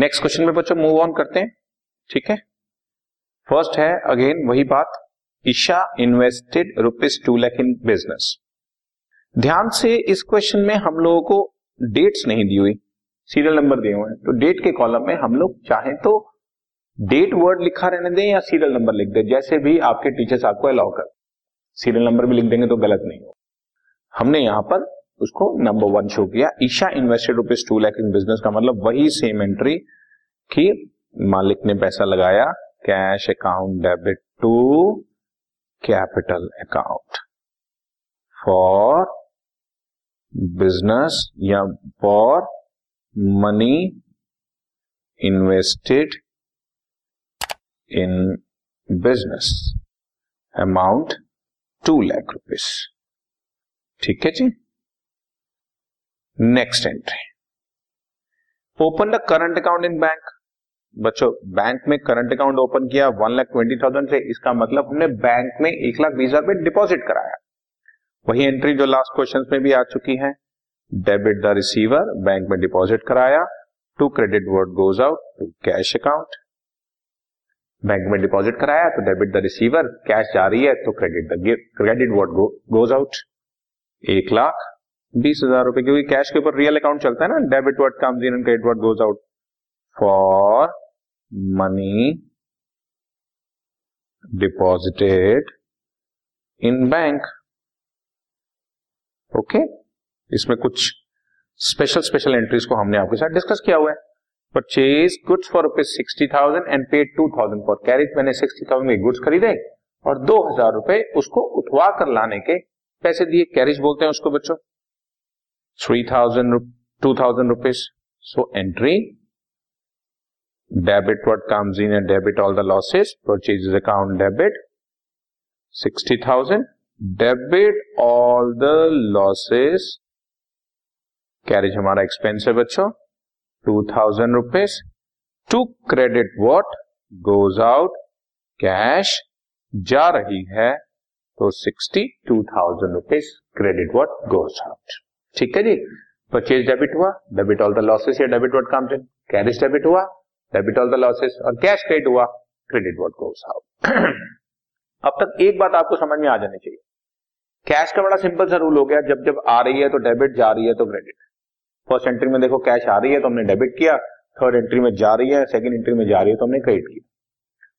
Next question में बच्चों move on करते हैं, ठीक है। फर्स्ट है अगेन वही बात, Isha invested ₹2 lakh in business. ध्यान से इस क्वेश्चन में हम लोगों को डेट्स नहीं दी हुई, सीरियल नंबर दिए हुए हैं, तो डेट के कॉलम में हम लोग चाहे तो डेट वर्ड लिखा रहने दें या सीरियल नंबर लिख दें, जैसे भी आपके टीचर्स आपको अलाउ कर। सीरियल नंबर भी लिख देंगे तो गलत नहीं हो। हमने यहां पर उसको नंबर 1 शो किया, Isha invested ₹2 lakh in business का मतलब वही सेम एंट्री कि मालिक ने पैसा लगाया cash account debit to capital account for business या for money invested in business amount ₹2 lakh, ठीक है जी। Next entry, open the current account in bank. बच्चों बैंक में करंट अकाउंट ओपन किया 1,20,000 से, इसका मतलब हमने बैंक में 1,20,000 रुपए डिपॉजिट कराया। वही एंट्री जो लास्ट क्वेश्चन में भी आ चुकी है, डेबिट द रिसीवर, बैंक में डिपॉजिट कराया, to credit word goes out to cash account. Bank में डिपॉजिट कराया तो डेबिट द रिसीवर, कैश जा रही है तो क्रेडिट वर्ड गोज आउट। 1,20,000 रुपए, क्योंकि कैश के ऊपर रियल अकाउंट चलता है ना, debit word comes in and credit word goes out for money deposited in bank. Okay, इसमें कुछ स्पेशल एंट्रीज को हमने आपके साथ डिस्कस किया हुआ है। Purchase goods for ₹60,000 and paid 2,000 for carriage. मैंने 60,000 के गुड्स खरीदे और 2,000 रुपए उसको उठवा कर लाने के पैसे दिए, कैरेज बोलते हैं उसको बच्चों। 2,000 rupees, so entry debit what comes in and debit all the losses, purchase account debit 60,000, debit all the losses, carriage हमारा एक्सपेंस है बच्चों 2,000 rupees, to credit what goes out, cash जा रही है तो 62,000 rupees credit what goes out, ठीक है जी। परचेज डेबिट हुआ, डेबिट ऑल द लॉसेस या debit what comes in, carriage debit हुआ, डेबिट ऑल द लॉसेस और कैश क्रेडिट हुआ, क्रेडिट व्हाट गोज आउट। अब तक एक बात आपको समझ में आ जानी चाहिए, कैश का बड़ा सिंपल सा रूल हो गया, जब जब आ रही है तो डेबिट, जा रही है तो क्रेडिट। फर्स्ट एंट्री में देखो कैश आ रही है तो हमने डेबिट किया, थर्ड एंट्री में जा रही है, सेकंड एंट्री में जा रही है तो हमने क्रेडिट किया।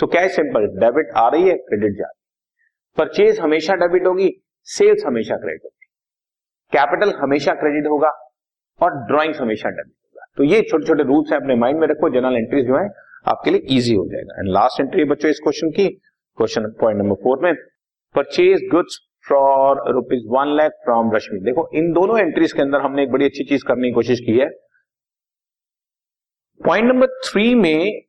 सो कैश सिंपल, डेबिट आ रही है, क्रेडिट जा रही है। परचेज हमेशा डेबिट होगी, सेल्स हमेशा क्रेडिट होगी, कैपिटल हमेशा क्रेडिट होगा और ड्रॉइंग्स हमेशा डेबिट। तो ये छोटे छोटे रूल्स हैं, अपने माइंड में रखो, जनरल एंट्रीज जो है आपके लिए इजी हो जाएगा। एंड लास्ट एंट्री बच्चों इस क्वेश्चन की, क्वेश्चन पॉइंट नंबर 4 में, purchase goods for ₹1 lakh from Rashmi. देखो इन दोनों एंट्रीज के अंदर हमने एक बड़ी अच्छी चीज करने की कोशिश की है। पॉइंट नंबर 3 में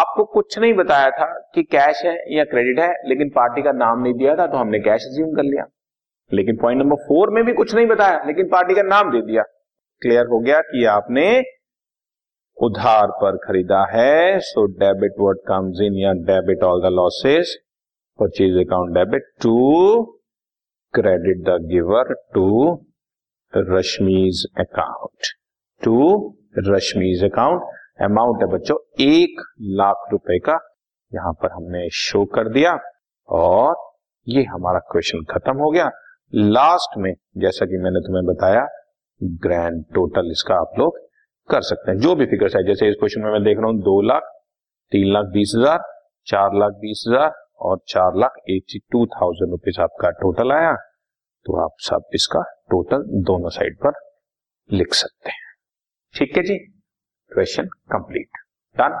आपको कुछ नहीं बताया था कि कैश है या क्रेडिट है, लेकिन पार्टी का नाम नहीं दिया था तो हमने कैश अज्यूम कर लिया। लेकिन पॉइंट नंबर 4 में भी कुछ नहीं बताया, लेकिन पार्टी का नाम दे दिया, क्लियर हो गया कि आपने उधार पर खरीदा है। So debit what comes in या debit all the losses, purchase account debit to credit the giver to Rashmi's account, to Rashmi's account. Amount है बच्चों 1,00,000 रुपए का, यहां पर हमने शो कर दिया और ये हमारा क्वेश्चन खत्म हो गया। लास्ट में जैसा कि मैंने तुम्हें बताया, ग्रैंड टोटल इसका आप लोग कर सकते हैं, जो भी फिगर्स है, जैसे इस क्वेश्चन में मैं देख रहा हूं 2,00,000, 3,20,000, 4,20,000 और 4,82,000 रुपीज आपका टोटल आया, तो आप सब इसका टोटल दोनों साइड पर लिख सकते हैं, ठीक है जी। Question complete, done.